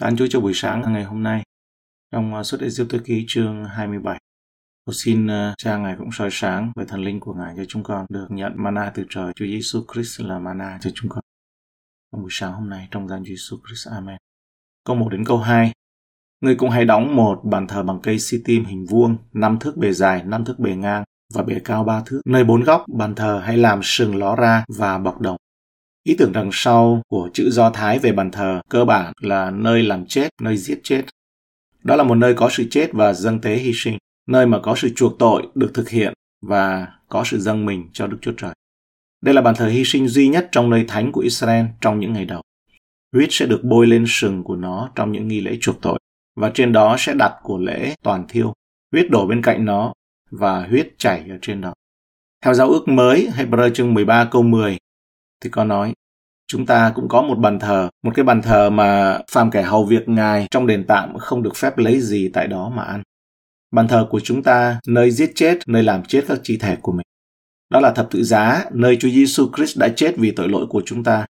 Tạ ơn Chúa cho buổi sáng ngày hôm nay trong Xuất Ê-díp-tô ký chương 27. Con xin Cha Ngài cũng soi sáng về thần linh của Ngài cho chúng con được nhận mana từ trời. Chúa Giêsu Christ là mana cho chúng con trong buổi sáng hôm nay trong danh Chúa Giêsu Christ. Amen. Câu 1 đến câu 2. Người cũng hãy đóng một bàn thờ bằng cây si-tim hình vuông, 5 thước bề dài, 5 thước bề ngang và bề cao 3 thước. Nơi 4 góc bàn thờ hãy làm sừng ló ra và bọc đồng. Ý tưởng đằng sau của chữ Do Thái về bàn thờ cơ bản là nơi làm chết, nơi giết chết. Đó là một nơi có sự chết và dâng tế hy sinh, nơi mà có sự chuộc tội được thực hiện và có sự dâng mình cho Đức Chúa Trời. Đây là bàn thờ hy sinh duy nhất trong nơi thánh của Israel trong những ngày đầu. Huyết sẽ được bôi lên sừng của nó trong những nghi lễ chuộc tội và trên đó sẽ đặt của lễ toàn thiêu, huyết đổ bên cạnh nó và huyết chảy ở trên đó. Theo giao ước mới, Hebrew chương 13 câu 10, thì có nói, chúng ta cũng có một bàn thờ, một cái bàn thờ mà phàm kẻ hầu việc Ngài trong đền tạm không được phép lấy gì tại đó mà ăn. Bàn thờ của chúng ta, nơi giết chết, nơi làm chết các chi thể của mình. Đó là thập tự giá, nơi Chúa Giêsu Christ đã chết vì tội lỗi của chúng ta.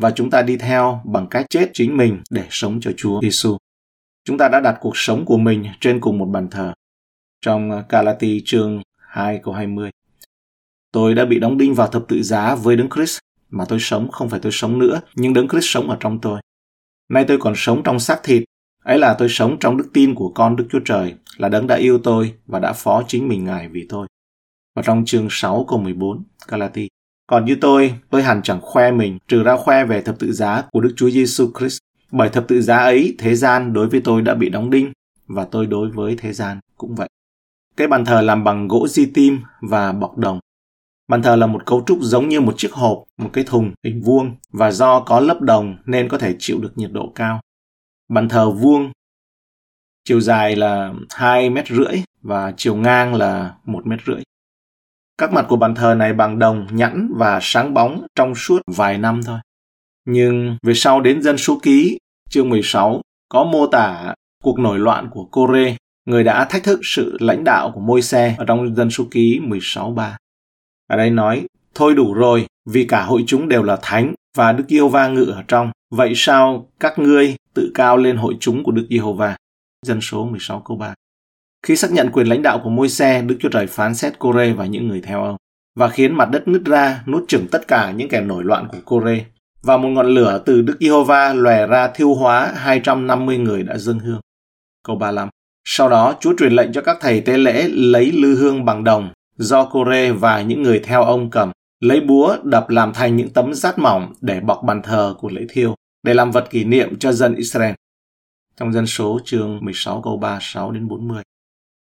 Và chúng ta đi theo bằng cách chết chính mình để sống cho Chúa Giêsu. Chúng ta đã đặt cuộc sống của mình trên cùng một bàn thờ. Trong Galati chương 2 câu 20, tôi đã bị đóng đinh vào thập tự giá với Đấng Christ. Mà tôi sống không phải tôi sống nữa, nhưng Đấng Christ sống ở trong tôi. Nay tôi còn sống trong xác thịt, ấy là tôi sống trong đức tin của con Đức Chúa Trời, là Đấng đã yêu tôi và đã phó chính mình Ngài vì tôi. Và trong chương 6 câu 14, Galati, còn như tôi hẳn chẳng khoe mình, trừ ra khoe về thập tự giá của Đức Chúa Giêsu Christ. Bởi thập tự giá ấy, thế gian đối với tôi đã bị đóng đinh, và tôi đối với thế gian cũng vậy. Cái bàn thờ làm bằng gỗ si-tim và bọc đồng. Bàn thờ là một cấu trúc giống như một chiếc hộp, một cái thùng hình vuông và do có lớp đồng nên có thể chịu được nhiệt độ cao. Bàn thờ vuông, chiều dài là 2,5 mét và chiều ngang là 1,5 mét. Các mặt của bàn thờ này bằng đồng nhẵn và sáng bóng trong suốt vài năm thôi. Nhưng về sau đến Dân Số Ký, chương 16, có mô tả cuộc nổi loạn của Cô-rê, người đã thách thức sự lãnh đạo của Môi-se ở trong Dân Số Ký 16:3. Ở đây nói, thôi đủ rồi, vì cả hội chúng đều là thánh, và Đức Giê-hô-va ngự ở trong. Vậy sao các ngươi tự cao lên hội chúng của Đức Giê-hô-va? Dân số 16 câu 3. Khi xác nhận quyền lãnh đạo của Môi-se, Đức Chúa Trời phán xét Cô-rê và những người theo ông, và khiến mặt đất nứt ra, nuốt chửng tất cả những kẻ nổi loạn của Cô-rê. Và một ngọn lửa từ Đức Giê-hô-va lòe ra thiêu hóa 250 người đã dâng hương. Câu 35. Sau đó, Chúa truyền lệnh cho các thầy tế lễ lấy lư hương bằng đồng, do Cô-rê và những người theo ông cầm, lấy búa đập làm thành những tấm giáp mỏng để bọc bàn thờ của lễ thiêu, để làm vật kỷ niệm cho dân Israel. Trong Dân Số chương 16 câu 36 đến 40.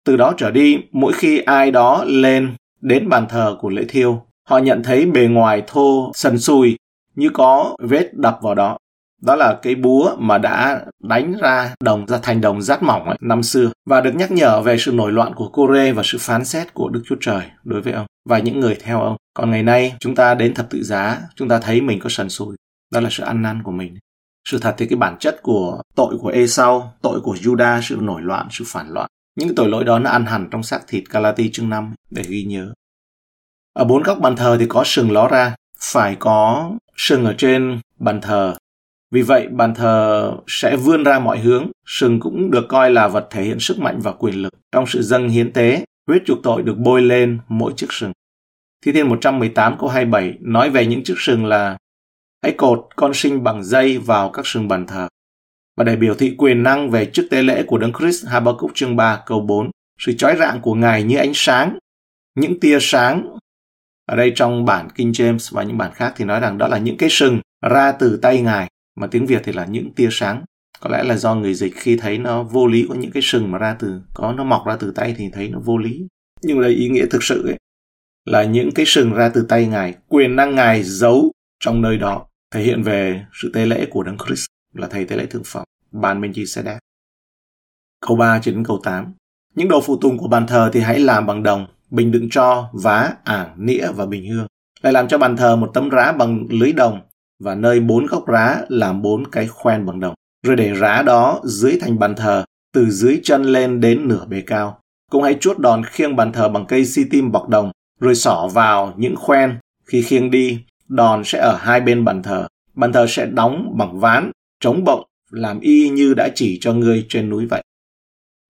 Từ đó trở đi, mỗi khi ai đó lên đến bàn thờ của lễ thiêu, họ nhận thấy bề ngoài thô sần sùi như có vết đập vào đó. Đó là cái búa mà đã đánh ra đồng ra thành đồng rát mỏng ấy, năm xưa và được nhắc nhở về sự nổi loạn của Cô-rê và sự phán xét của Đức Chúa Trời đối với ông và những người theo ông. Còn ngày nay chúng ta đến thập tự giá, chúng ta thấy mình có sần sùi. Đó là sự ăn năn của mình. Sự thật thì cái bản chất của tội của Ê-sau, tội của Giu-đa, sự nổi loạn, sự phản loạn. Những tội lỗi đó nó ăn hẳn trong xác thịt, Galati chương 5 để ghi nhớ. Ở 4 góc bàn thờ thì có sừng ló ra, phải có sừng ở trên bàn thờ. Vì vậy, bàn thờ sẽ vươn ra mọi hướng. Sừng cũng được coi là vật thể hiện sức mạnh và quyền lực. Trong sự dâng hiến tế, huyết chuộc tội được bôi lên mỗi chiếc sừng. Thi Thiên 118 câu 27 nói về những chiếc sừng là hãy cột con sinh bằng dây vào các sừng bàn thờ. Và để biểu thị quyền năng về chức tế lễ của Đấng Christ, Habakkuk chương 3 câu 4, sự chói rạng của Ngài như ánh sáng, những tia sáng. Ở đây trong bản King James và những bản khác thì nói rằng đó là những cái sừng ra từ tay Ngài. Mà tiếng Việt thì là những tia sáng. Có lẽ là do người dịch khi thấy nó vô lý, có những cái sừng mà nó mọc ra từ tay thì thấy nó vô lý. Nhưng đây ý nghĩa thực sự ấy, là những cái sừng ra từ tay Ngài, quyền năng Ngài giấu trong nơi đó, thể hiện về sự tế lễ của Đấng Christ là thầy tế lễ thượng phẩm, bàn Melchizedek. Câu 3 đến câu 8. Những đồ phụ tùng của bàn thờ thì hãy làm bằng đồng, bình đựng tro, vá, ảng, nĩa và bình hương. Lại làm cho bàn thờ một tấm rá bằng lưới đồng, và nơi 4 góc rá làm 4 cái khoen bằng đồng, rồi để rá đó dưới thành bàn thờ, từ dưới chân lên đến nửa bề cao. Cũng hãy chuốt đòn khiêng bàn thờ bằng cây si-tim bọc đồng, rồi xỏ vào những khoen. Khi khiêng đi, đòn sẽ ở hai bên bàn thờ. Bàn thờ sẽ đóng bằng ván, trống bộng, làm y như đã chỉ cho ngươi trên núi vậy.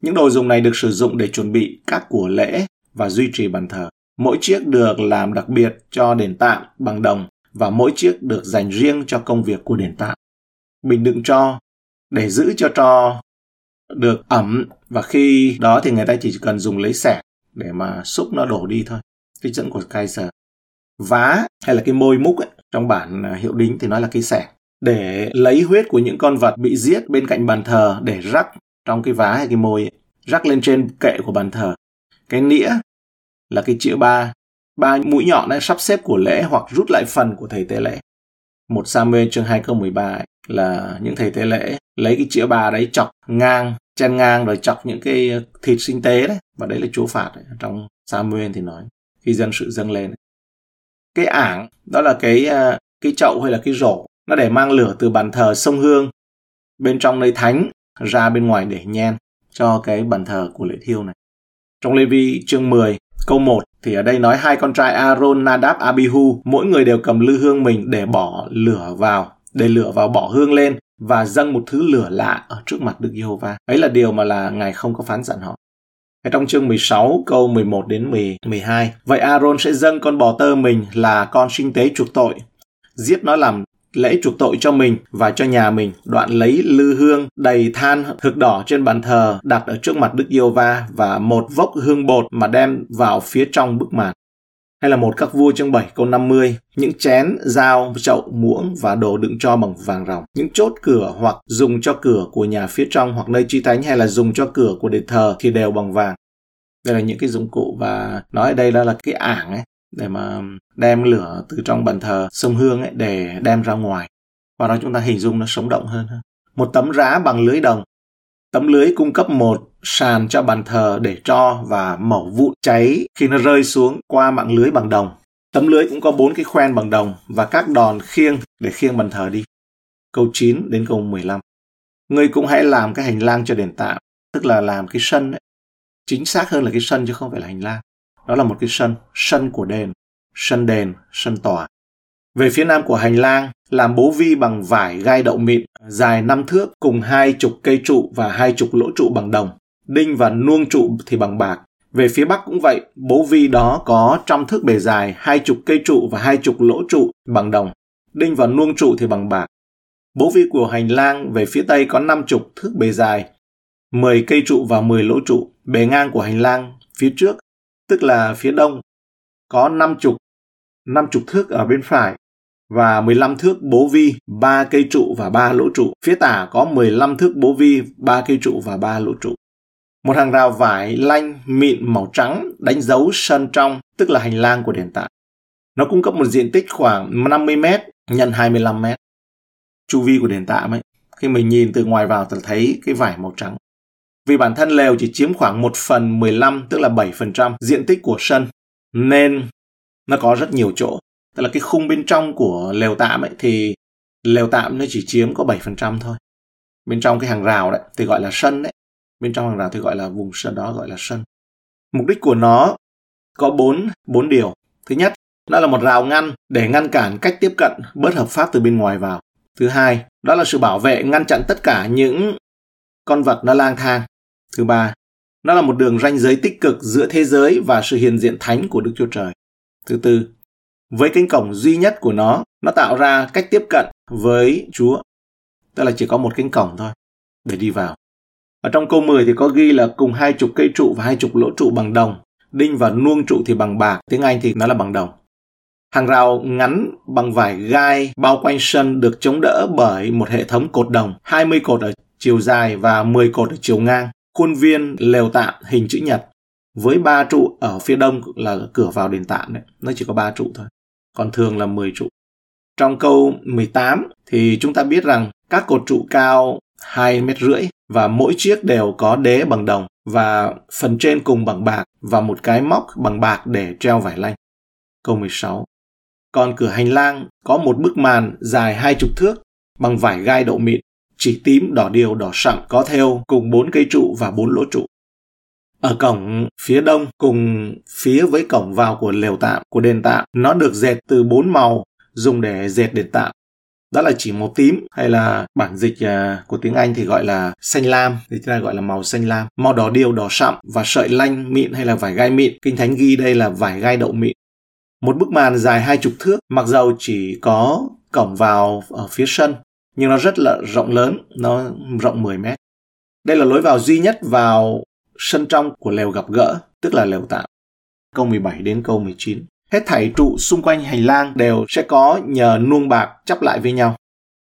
Những đồ dùng này được sử dụng để chuẩn bị các của lễ và duy trì bàn thờ. Mỗi chiếc được làm đặc biệt cho đền tạm bằng đồng và mỗi chiếc được dành riêng cho công việc của đền tạm. Bình đựng tro để giữ cho tro được ẩm, và khi đó thì người ta chỉ cần dùng lấy xẻng để mà xúc nó đổ đi thôi. Trích dẫn của Kaiser. Vá hay là cái môi múc ấy, trong bản Hiệu Đính thì nói là cái xẻng, để lấy huyết của những con vật bị giết bên cạnh bàn thờ để rắc trong cái vá hay cái môi ấy, rắc lên trên kệ của bàn thờ. Cái nĩa là cái chĩa ba mũi nhọn ấy, sắp xếp của lễ hoặc rút lại phần của thầy tế lễ. 1 Sa-muê chương 2 câu 13 ấy, là những thầy tế lễ lấy cái chĩa ba đấy chọc ngang, chen ngang rồi chọc những cái thịt sinh tế đấy, và đấy là chúa phạt ấy. Trong Sa-muê thì nói khi dân sự dâng lên ấy. Cái ảng đó là cái chậu hay là cái rổ, nó để mang lửa từ bàn thờ sông Hương bên trong nơi thánh ra bên ngoài để nhen cho cái bàn thờ của lễ thiêu này. Trong Lê-vi chương 10 câu 1 thì ở đây nói hai con trai A-rôn, Nadab, Abihu mỗi người đều cầm lư hương mình để bỏ lửa vào bỏ hương lên và dâng một thứ lửa lạ ở trước mặt Đức Giê-hô-va. Ấy là điều mà là Ngài không có phán dặn họ. Ở trong chương 16 câu 11 đến 12, vậy A-rôn sẽ dâng con bò tơ mình là con sinh tế chuộc tội, giết nó làm lễ chuộc tội cho mình và cho nhà mình, đoạn lấy lư hương đầy than thực đỏ trên bàn thờ đặt ở trước mặt Đức Giê-hô-va và một vốc hương bột mà đem vào phía trong bức màn. Hay là một Các Vua chương 7 câu 50, những chén, dao, chậu, muỗng và đồ đựng tro bằng vàng ròng, những chốt cửa hoặc dùng cho cửa của nhà phía trong hoặc nơi chi thánh hay là dùng cho cửa của đền thờ thì đều bằng vàng. Đây là những cái dụng cụ, và nói ở đây đó là cái ảng ấy, để mà đem lửa từ trong bàn thờ sông Hương ấy để đem ra ngoài. Và đó chúng ta hình dung nó sống động hơn. Một tấm giá bằng lưới đồng. Tấm lưới cung cấp một sàn cho bàn thờ để tro và mẩu vụn cháy khi nó rơi xuống qua mạng lưới bằng đồng. Tấm lưới cũng có 4 cái khoen bằng đồng và các đòn khiêng để khiêng bàn thờ đi. Câu 9 đến câu 15. Ngươi cũng hãy làm cái hành lang cho đền tạm, tức là làm cái sân ấy. Chính xác hơn là cái sân chứ không phải là hành lang. Đó là một cái sân của đền, sân tòa. Về phía nam của hành lang, làm bố vi bằng vải gai đậu mịn, dài 5 thước, cùng 20 cây trụ và 20 lỗ trụ bằng đồng. Đinh và nuông trụ thì bằng bạc. Về phía bắc cũng vậy, bố vi đó có 100 thước bề dài, 20 cây trụ và 20 lỗ trụ bằng đồng. Đinh và nuông trụ thì bằng bạc. Bố vi của hành lang về phía tây có 50 thước bề dài, 10 cây trụ và 10 lỗ trụ. Bề ngang của hành lang phía trước, tức là phía đông, có 50 thước ở bên phải và 15 thước bố vi, 3 cây trụ và 3 lỗ trụ. Phía tả có 15 thước bố vi, 3 cây trụ và 3 lỗ trụ. Một hàng rào vải lanh mịn màu trắng đánh dấu sân trong, tức là hành lang của đền tạm. Nó cung cấp một diện tích khoảng 50 m x 25 m. Chu vi của đền tạm ấy, khi mình nhìn từ ngoài vào thì thấy cái vải màu trắng. Vì bản thân lều chỉ chiếm khoảng 1/15, tức là 7% diện tích của sân, nên nó có rất nhiều chỗ. Tức là cái khung bên trong của lều tạm ấy thì lều tạm nó chỉ chiếm có 7% thôi. Bên trong cái hàng rào đấy thì gọi là sân đấy. Bên trong hàng rào thì gọi là vùng sân, đó gọi là sân. Mục đích của nó có bốn điều. Thứ nhất, đó là một rào ngăn để ngăn cản cách tiếp cận bất hợp pháp từ bên ngoài vào. Thứ hai, đó là sự bảo vệ ngăn chặn tất cả những con vật nó lang thang. Thứ ba, nó là một đường ranh giới tích cực giữa thế giới và sự hiện diện thánh của Đức Chúa Trời. Thứ tư, với cánh cổng duy nhất của nó tạo ra cách tiếp cận với Chúa. Tức là chỉ có một cánh cổng thôi để đi vào. Ở trong câu 10 thì có ghi là cùng 20 cây trụ và 20 lỗ trụ bằng đồng. Đinh và nuông trụ thì bằng bạc, tiếng Anh thì nó là bằng đồng. Hàng rào ngắn bằng vải gai bao quanh sân được chống đỡ bởi một hệ thống cột đồng, 20 cột ở chiều dài và 10 cột ở chiều ngang. Khuôn viên lều tạm hình chữ nhật với 3 trụ ở phía đông là cửa vào đền tạm đấy. Nó chỉ có 3 trụ thôi, còn thường là 10 trụ. Trong câu 18 thì chúng ta biết rằng các cột trụ cao 2,5 m và mỗi chiếc đều có đế bằng đồng và phần trên cùng bằng bạc và một cái móc bằng bạc để treo vải lanh. Câu 16. Còn cửa hành lang có một bức màn dài 20 thước bằng vải gai đậu mịn, chỉ tím, đỏ điều, đỏ sậm, có thêu cùng 4 cây trụ và 4 lỗ trụ. Ở cổng phía đông cùng phía với cổng vào của lều tạm, của đền tạm, nó được dệt từ 4 màu dùng để dệt đền tạm. Đó là chỉ màu tím, hay là bản dịch của tiếng Anh thì gọi là xanh lam, thì chúng ta gọi là màu xanh lam. Màu đỏ điều, đỏ sậm và sợi lanh mịn hay là vải gai mịn. Kinh Thánh ghi đây là vải gai đậu mịn. Một bức màn dài 20 thước, mặc dầu chỉ có cổng vào ở phía sân, nhưng nó rất là rộng lớn, nó rộng 10 mét. Đây là lối vào duy nhất vào sân trong của lều gặp gỡ, tức là lều tạm. Câu 17 đến câu 19. Hết thảy trụ xung quanh hành lang đều sẽ có nhờ nuông bạc chắp lại với nhau.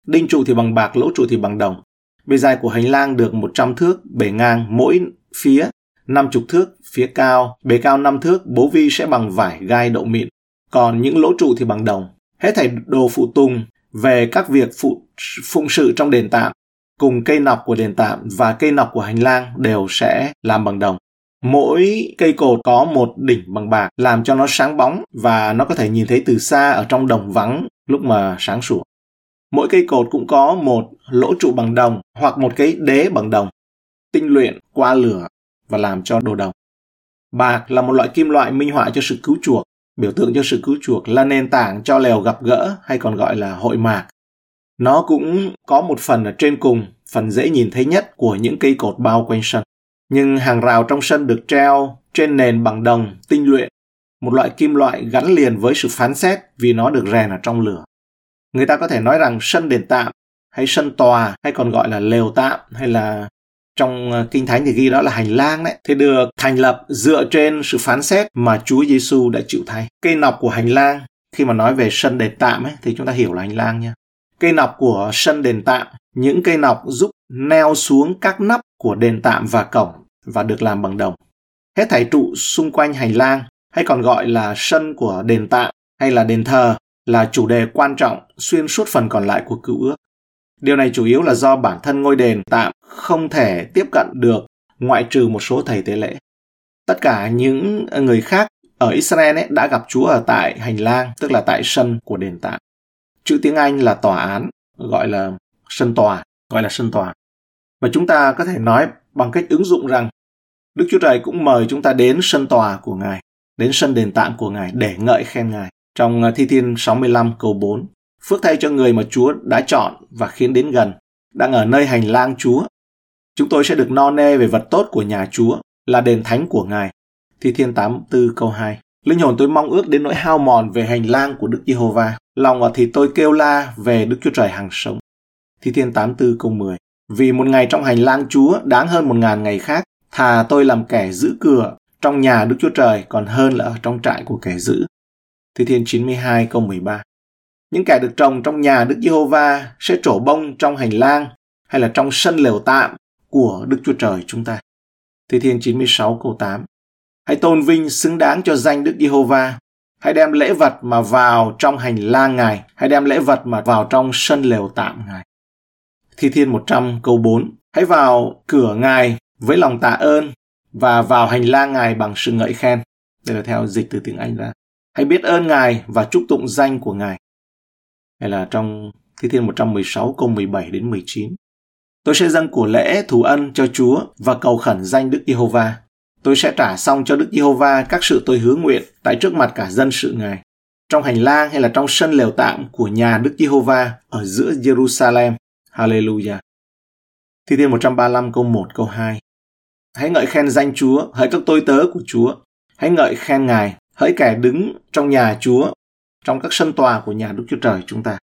Đinh trụ thì bằng bạc, lỗ trụ thì bằng đồng. Bề dài của hành lang được 100 thước, bề ngang mỗi phía 50 thước, phía cao, bề cao 5 thước, bố vi sẽ bằng vải gai đậu mịn. Còn những lỗ trụ thì bằng đồng. Hết thảy đồ phụ tùng về các việc phụng sự trong đền tạm, cùng cây nọc của đền tạm và cây nọc của hành lang đều sẽ làm bằng đồng. Mỗi cây cột có một đỉnh bằng bạc, làm cho nó sáng bóng và nó có thể nhìn thấy từ xa ở trong đồng vắng lúc mà sáng sủa. Mỗi cây cột cũng có một lỗ trụ bằng đồng hoặc một cái đế bằng đồng, tinh luyện qua lửa và làm cho đồ đồng. Bạc là một loại kim loại minh họa cho sự cứu chuộc, biểu tượng cho sự cứu chuộc, là nền tảng cho lều gặp gỡ hay còn gọi là hội mạc. Nó cũng có một phần ở trên cùng, phần dễ nhìn thấy nhất của những cây cột bao quanh sân. Nhưng hàng rào trong sân được treo trên nền bằng đồng tinh luyện, một loại kim loại gắn liền với sự phán xét vì nó được rèn ở trong lửa. Người ta có thể nói rằng sân đền tạm hay sân tòa hay còn gọi là lều tạm, hay là trong Kinh Thánh thì ghi đó là hành lang đấy, thì được thành lập dựa trên sự phán xét mà Chúa Giêsu đã chịu thay. Cây nọc của hành lang, khi mà nói về sân đền tạm ấy, thì chúng ta hiểu là hành lang nha. Cây nọc của sân đền tạm, những cây nọc giúp neo xuống các nắp của đền tạm và cổng và được làm bằng đồng. Hết thảy trụ xung quanh hành lang hay còn gọi là sân của đền tạm hay là đền thờ là chủ đề quan trọng xuyên suốt phần còn lại của Cựu Ước. Điều này chủ yếu là do bản thân ngôi đền tạm không thể tiếp cận được ngoại trừ một số thầy tế lễ. Tất cả những người khác ở Israel ấy đã gặp Chúa ở tại hành lang, tức là tại sân của đền tạm. Chữ tiếng Anh là tòa án, gọi là sân tòa. Và chúng ta có thể nói bằng cách ứng dụng rằng Đức Chúa Trời cũng mời chúng ta đến sân tòa của Ngài, đến sân đền tạm của Ngài để ngợi khen Ngài. Trong Thi Thiên 65 câu 4, phước thay cho người mà Chúa đã chọn và khiến đến gần, đang ở nơi hành lang Chúa. Chúng tôi sẽ được no nê về vật tốt của nhà Chúa, là đền thánh của Ngài. Thi Thiên 84 câu 2, linh hồn tôi mong ước đến nỗi hao mòn về hành lang của Đức Giê-hô-va. Lòng thì tôi kêu la về Đức Chúa Trời hằng sống. Thi Thiên 84 câu 10, vì một ngày trong hành lang Chúa đáng hơn 1.000 ngày khác, thà tôi làm kẻ giữ cửa trong nhà Đức Chúa Trời còn hơn là ở trong trại của kẻ giữ. Thi Thiên 92 câu 13, những kẻ được trồng trong nhà Đức Giê-hô-va sẽ trổ bông trong hành lang hay là trong sân lều tạm của Đức Chúa Trời chúng ta. Thi Thiên 96 câu 8, hãy tôn vinh xứng đáng cho danh Đức Giê-hô-va, hãy đem lễ vật mà vào trong hành lang Ngài, hãy đem lễ vật mà vào trong sân lều tạm Ngài. Thi Thiên 100 câu 4, hãy vào cửa Ngài với lòng tạ ơn và vào hành lang Ngài bằng sự ngợi khen. Đây là theo dịch từ tiếng Anh ra. Hãy biết ơn Ngài và chúc tụng danh của Ngài. Hay là trong Thi Thiên 116 câu 17 đến 19. Tôi sẽ dâng của lễ thù ân cho Chúa và cầu khẩn danh Đức Giê-hô-va. Tôi sẽ trả xong cho Đức Giê-hô-va các sự tôi hứa nguyện tại trước mặt cả dân sự Ngài, trong hành lang hay là trong sân lều tạm của nhà Đức Giê-hô-va ở giữa Giê-ru-sa-lem. Hallelujah. Thi Thiên 135 câu 1 câu 2. Hãy ngợi khen danh Chúa, hỡi các tôi tớ của Chúa, hãy ngợi khen Ngài, hỡi kẻ đứng trong nhà Chúa, trong các sân tòa của nhà Đức Chúa Trời chúng ta.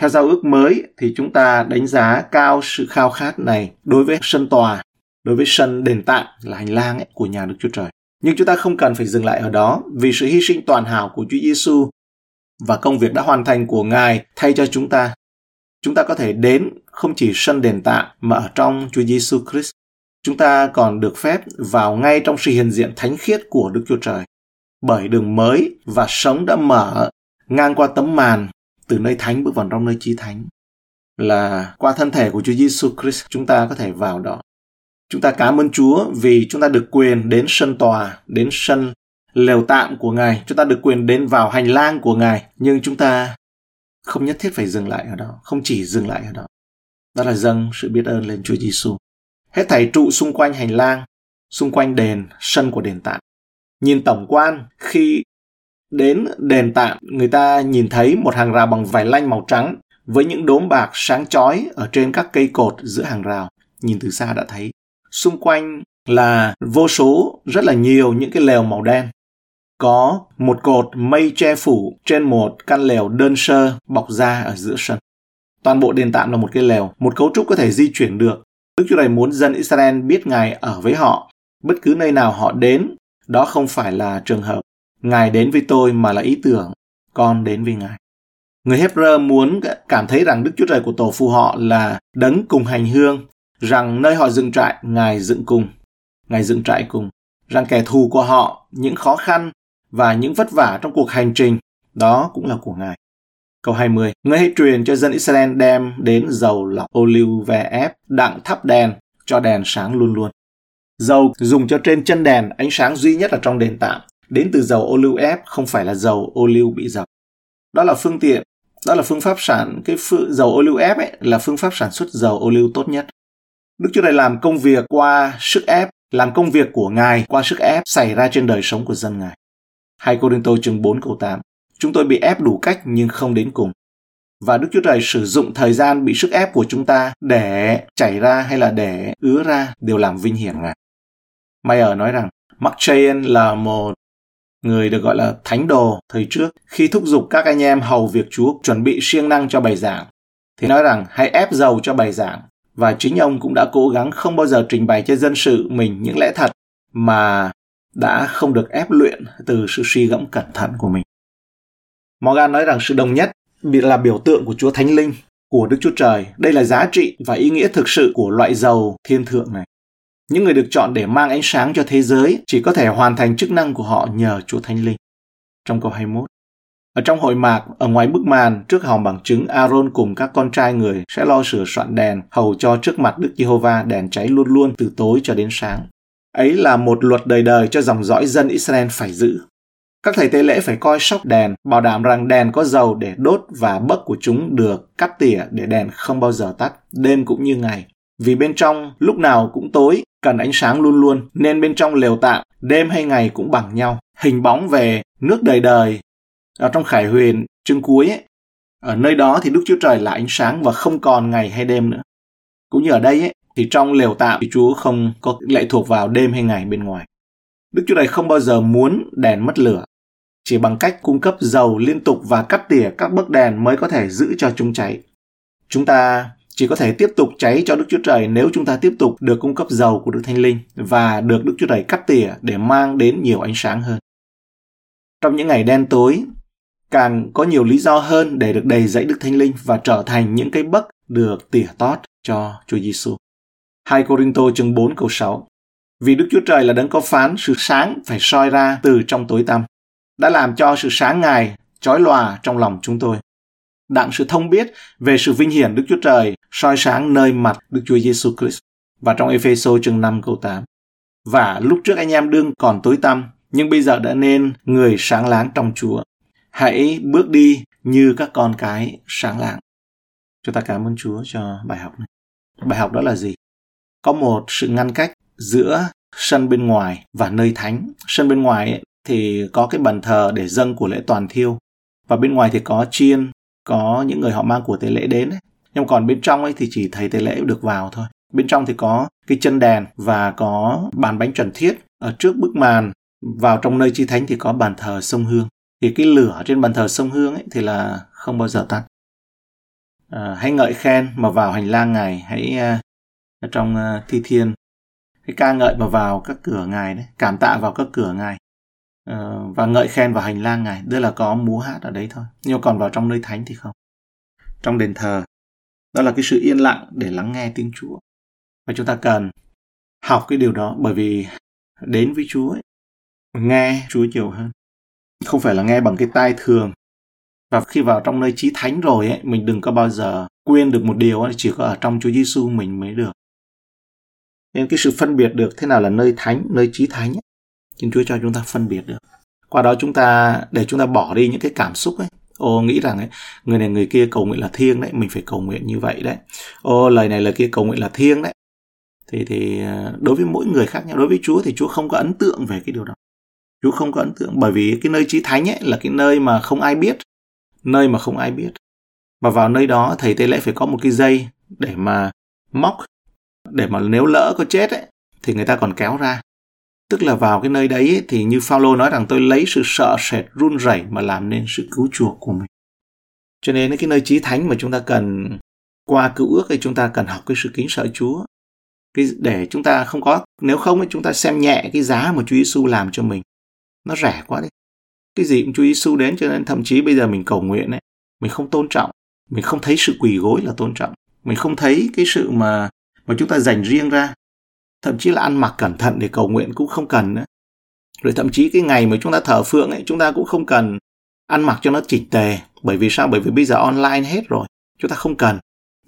Theo giao ước mới thì chúng ta đánh giá cao sự khao khát này đối với sân tòa, đối với sân đền tạm là hành lang ấy, của nhà Đức Chúa Trời. Nhưng chúng ta không cần phải dừng lại ở đó, vì sự hy sinh toàn hảo của Chúa Giêsu và công việc đã hoàn thành của Ngài thay cho chúng ta. Chúng ta có thể đến không chỉ sân đền tạm mà ở trong Chúa Giêsu Christ. Chúng ta còn được phép vào ngay trong sự hiện diện thánh khiết của Đức Chúa Trời, bởi đường mới và sống đã mở ngang qua tấm màn từ nơi thánh bước vào trong nơi chí thánh, là qua thân thể của Chúa Giêsu Christ chúng ta có thể vào đó. Chúng ta cảm ơn Chúa vì chúng ta được quyền đến sân tòa, đến sân lều tạm của Ngài, chúng ta được quyền đến vào hành lang của Ngài, nhưng chúng ta không nhất thiết phải dừng lại ở đó, không chỉ dừng lại ở đó. Đó là dâng sự biết ơn lên Chúa Giêsu. Hết thảy trụ xung quanh hành lang, xung quanh đền, sân của đền tạm. Nhìn tổng quan, khi đến đền tạm, người ta nhìn thấy một hàng rào bằng vải lanh màu trắng với những đốm bạc sáng chói ở trên các cây cột giữa hàng rào. Nhìn từ xa đã thấy. Xung quanh là vô số, rất là nhiều những cái lều màu đen. Có một cột mây che phủ trên một căn lều đơn sơ bọc da ở giữa sân. Toàn bộ đền tạm là một cái lều, một cấu trúc có thể di chuyển được. Đức Chúa Trời muốn dân Israel biết Ngài ở với họ. Bất cứ nơi nào họ đến, đó không phải là trường hợp Ngài đến với tôi mà là ý tưởng con đến với Ngài. Người Hebrew muốn cảm thấy rằng Đức Chúa Trời của tổ phụ họ là đấng cùng hành hương, rằng nơi họ dựng trại, Ngài dựng trại cùng, rằng kẻ thù của họ, những khó khăn và những vất vả trong cuộc hành trình, đó cũng là của Ngài. Câu 20, Ngươi hãy truyền cho dân Israel đem đến dầu lọc ô liu ve ép đặng thắp đèn cho đèn sáng luôn luôn. Dầu dùng cho trên chân đèn, ánh sáng duy nhất ở trong đền tạm, đến từ dầu ô liu ép, không phải là dầu ô liu bị dập. Đó là phương tiện, đó là phương pháp sản, dầu ô liu ép ấy, là phương pháp sản xuất dầu ô liu tốt nhất. Đức Chúa Trời làm công việc qua sức ép, làm công việc của Ngài qua sức ép xảy ra trên đời sống của dân Ngài. 2 Cô-rinh-tô chương 4 câu 8. Chúng tôi bị ép đủ cách nhưng không đến cùng. Và Đức Chúa Trời sử dụng thời gian bị sức ép của chúng ta để chảy ra hay là để ứa ra đều làm vinh hiển Ngài. Mayer nói rằng McChain là một người được gọi là thánh đồ thời trước khi thúc giục các anh em hầu việc Chúa chuẩn bị siêng năng cho bài giảng. Thì nói rằng hãy ép dầu cho bài giảng. Và chính ông cũng đã cố gắng không bao giờ trình bày cho dân sự mình những lẽ thật mà đã không được ép luyện từ sự suy gẫm cẩn thận của mình. Morgan nói rằng sự đồng nhất là biểu tượng của Chúa Thánh Linh, của Đức Chúa Trời. Đây là giá trị và ý nghĩa thực sự của loại dầu thiên thượng này. Những người được chọn để mang ánh sáng cho thế giới chỉ có thể hoàn thành chức năng của họ nhờ Chúa Thánh Linh. Trong câu 21, ở trong hội mạc, ở ngoài bức màn, trước hòm bằng chứng, Aaron cùng các con trai người sẽ lo sửa soạn đèn, hầu cho trước mặt Đức Giê-hô-va đèn cháy luôn luôn từ tối cho đến sáng. Ấy là một luật đời đời cho dòng dõi dân Israel phải giữ. Các thầy tế lễ phải coi sóc đèn, bảo đảm rằng đèn có dầu để đốt và bấc của chúng được cắt tỉa để đèn không bao giờ tắt, đêm cũng như ngày. Vì bên trong lúc nào cũng tối, cần ánh sáng luôn luôn, nên bên trong lều tạm, đêm hay ngày cũng bằng nhau. Hình bóng về nước đời đời, ở trong Khải Huyền chương cuối ấy, ở nơi đó thì Đức Chúa Trời là ánh sáng và không còn ngày hay đêm nữa. Cũng như ở đây ấy, thì trong lều tạm thì Chúa không có lệ thuộc vào đêm hay ngày bên ngoài. Đức Chúa Trời không bao giờ muốn đèn mất lửa. Chỉ bằng cách cung cấp dầu liên tục và cắt tỉa các bấc đèn mới có thể giữ cho chúng cháy. Chúng ta chỉ có thể tiếp tục cháy cho Đức Chúa Trời nếu chúng ta tiếp tục được cung cấp dầu của Đức Thánh Linh và được Đức Chúa Trời cắt tỉa để mang đến nhiều ánh sáng hơn. Trong những ngày đen tối, càng có nhiều lý do hơn để được đầy dẫy Đức Thánh Linh và trở thành những cái bấc được tỉa tót cho Chúa Giêsu. 2 Cô-rinh-tô chương 4 câu 6. Vì Đức Chúa Trời là đấng có phán, sự sáng phải soi ra từ trong tối tăm, đã làm cho sự sáng Ngài chói lòa trong lòng chúng tôi. Đặng sự thông biết về sự vinh hiển Đức Chúa Trời soi sáng nơi mặt Đức Chúa Giêsu Christ. Và trong Ê-phê-sô chương 5 câu 8. Và lúc trước anh em đương còn tối tăm, nhưng bây giờ đã nên người sáng láng trong Chúa. Hãy bước đi như các con cái sáng lạng. Chúng ta cảm ơn Chúa cho bài học này. Bài học đó là gì? Có một sự ngăn cách giữa sân bên ngoài và nơi thánh. Sân bên ngoài ấy, thì có cái bàn thờ để dâng của lễ toàn thiêu. Và bên ngoài thì có chiên, có những người họ mang của tế lễ đến ấy. Nhưng còn bên trong ấy thì chỉ thầy tế lễ được vào thôi. Bên trong thì có cái chân đèn và có bàn bánh chuẩn thiết. Ở trước bức màn, vào trong nơi chi thánh thì có bàn thờ sông Hương. Thì cái lửa trên bàn thờ sông Hương ấy thì là không bao giờ tắt. Hãy ngợi khen mà vào hành lang Ngài, hãy trong thi thiên, hãy ca ngợi mà vào các cửa Ngài đấy, cảm tạ vào các cửa Ngài và ngợi khen vào hành lang Ngài. Đó là có múa hát ở đấy thôi, nhưng còn vào trong nơi thánh thì không. Trong đền thờ, đó là cái sự yên lặng để lắng nghe tiếng Chúa. Và chúng ta cần học cái điều đó, bởi vì đến với Chúa ấy, nghe Chúa nhiều hơn. Không phải là nghe bằng cái tai thường. Và khi vào trong nơi chí thánh rồi ấy, mình đừng có bao giờ quên được một điều ấy, chỉ có ở trong Chúa Giêsu mình mới được. Nên cái sự phân biệt được thế nào là nơi thánh, nơi chí thánh ấy, chính Chúa cho chúng ta phân biệt được. Qua đó chúng ta, để chúng ta bỏ đi những cái cảm xúc ấy. Ô, nghĩ rằng ấy, người này người kia cầu nguyện là thiêng đấy, mình phải cầu nguyện như vậy đấy. Ô, lời này lời kia cầu nguyện là thiêng đấy. Thì đối với mỗi người khác nhau, đối với Chúa thì Chúa không có ấn tượng về cái điều đó. Chúa không có ấn tượng, bởi vì cái nơi chí thánh ấy là cái nơi mà không ai biết. Và vào nơi đó thầy tế lễ phải có một cái dây để mà móc, để mà nếu lỡ có chết ấy, thì người ta còn kéo ra. Tức là vào cái nơi đấy ấy, thì như Phao-lô nói rằng tôi lấy sự sợ sệt run rẩy mà làm nên sự cứu chuộc của mình. Cho nên cái nơi chí thánh mà chúng ta cần qua Cựu Ước thì chúng ta cần học cái sự kính sợ Chúa. Để chúng ta không có, nếu không ấy, chúng ta xem nhẹ cái giá mà Chúa Giêsu làm cho mình. Nó rẻ quá đấy. Cái gì cũng Chúa Giêsu đến, cho nên thậm chí bây giờ mình cầu nguyện ấy, mình không tôn trọng, mình không thấy sự quỳ gối là tôn trọng, mình không thấy cái sự mà chúng ta dành riêng ra. Thậm chí là ăn mặc cẩn thận để cầu nguyện cũng không cần nữa. Rồi thậm chí cái ngày mà chúng ta thờ phượng ấy, chúng ta cũng không cần ăn mặc cho nó chỉnh tề. Bởi vì sao? Bởi vì bây giờ online hết rồi. Chúng ta không cần.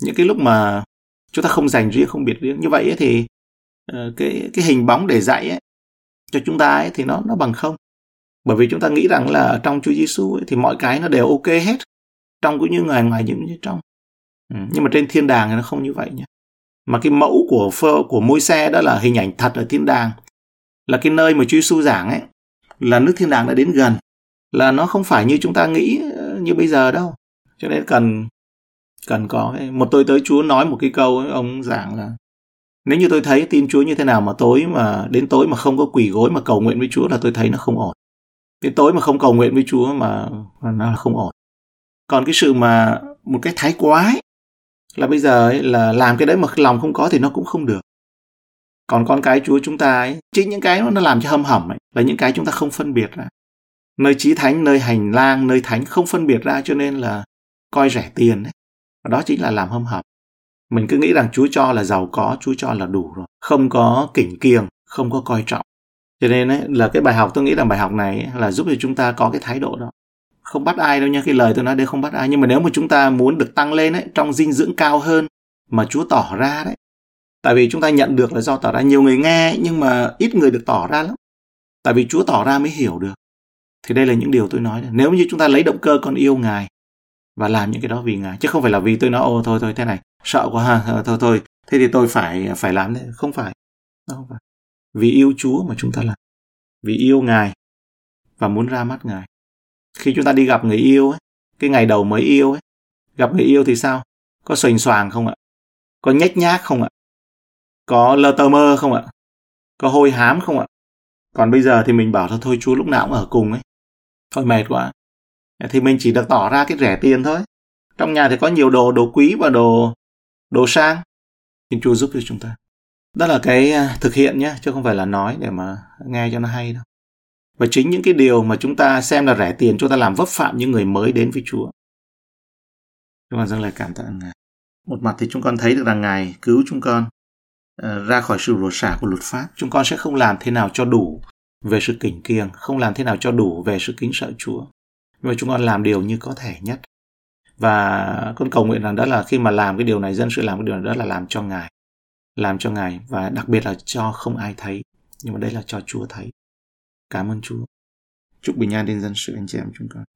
Những cái lúc mà chúng ta không dành riêng, không biệt riêng. Như vậy ấy thì cái hình bóng để dạy ấy, cho chúng ta ấy, thì nó bằng không. Bởi vì chúng ta nghĩ rằng là trong Chúa Giêsu thì mọi cái nó đều ok hết. Trong cũng như ngoài những như trong. Nhưng mà trên thiên đàng thì nó không như vậy nhé. Mà cái mẫu của Môi-se đó là hình ảnh thật ở thiên đàng. Là cái nơi mà Chúa Giêsu giảng ấy, là nước thiên đàng đã đến gần. Là nó không phải như chúng ta nghĩ như bây giờ đâu. Cho nên cần có một tôi tới Chúa nói một cái câu ấy, ông giảng là nếu như tôi thấy tin Chúa như thế nào mà đến tối mà không có quỳ gối mà cầu nguyện với Chúa là tôi thấy nó không ổn. Đến tối mà không cầu nguyện với Chúa mà nó là không ổn. Còn cái sự mà một cái thái quá ấy, là bây giờ ấy, là làm cái đấy mà lòng không có thì nó cũng không được. Còn con cái Chúa chúng ta ấy, chính những cái nó làm cho hâm hẩm ấy, là những cái chúng ta không phân biệt ra. Nơi chí thánh, nơi hành lang, nơi thánh không phân biệt ra, cho nên là coi rẻ tiền ấy. Và đó chính là làm hâm hẩm. Mình cứ nghĩ rằng Chúa cho là giàu có, Chúa cho là đủ rồi. Không có kỉnh kiềng, không có coi trọng. Cho nên ấy, là cái bài học, tôi nghĩ rằng bài học này ấy, là giúp cho chúng ta có cái thái độ đó. Không bắt ai đâu nha, cái lời tôi nói đây không bắt ai. Nhưng mà nếu mà chúng ta muốn được tăng lên ấy, trong dinh dưỡng cao hơn mà Chúa tỏ ra đấy. Tại vì chúng ta nhận được là do tỏ ra. Nhiều người nghe ấy, nhưng mà ít người được tỏ ra lắm. Tại vì Chúa tỏ ra mới hiểu được. Thì đây là những điều tôi nói. Nếu như chúng ta lấy động cơ con yêu Ngài và làm những cái đó vì Ngài. Chứ không phải là vì tôi nói ô thôi thế này, sợ quá ha, thôi. Thế thì tôi phải làm thế. Không phải. Vì yêu Chúa mà chúng ta làm. Vì yêu Ngài và muốn ra mắt Ngài. Khi chúng ta đi gặp người yêu ấy, cái ngày đầu mới yêu ấy, gặp người yêu thì sao? Có xoành xoàng không ạ? Có nhếch nhác không ạ? Có lơ tơ mơ không ạ? Có hôi hám không ạ? Còn bây giờ thì mình bảo là thôi Chúa lúc nào cũng ở cùng ấy. Thôi mệt quá. Thì mình chỉ được tỏ ra cái rẻ tiền thôi. Trong nhà thì có nhiều đồ quý và đồ sang. Thì Chúa giúp cho chúng ta. Đó là cái thực hiện nhé, chứ không phải là nói để mà nghe cho nó hay đâu. Và chính những cái điều mà chúng ta xem là rẻ tiền, chúng ta làm vấp phạm những người mới đến với Chúa. Chúng con dâng lời cảm tạ Ngài. Một mặt thì chúng con thấy được rằng Ngài cứu chúng con ra khỏi sự rủa xả của luật pháp. Chúng con sẽ không làm thế nào cho đủ về sự kỉnh kiêng, không làm thế nào cho đủ về sự kính sợ Chúa. Nhưng mà chúng con làm điều như có thể nhất. Và con cầu nguyện rằng đó là khi mà làm cái điều này, dân sự làm cái điều này, đó là làm cho Ngài. Làm cho Ngài và đặc biệt là cho không ai thấy. Nhưng mà đây là cho Chúa thấy. Cảm ơn Chúa. Chúc bình an đến dân sự anh chị em chúng con.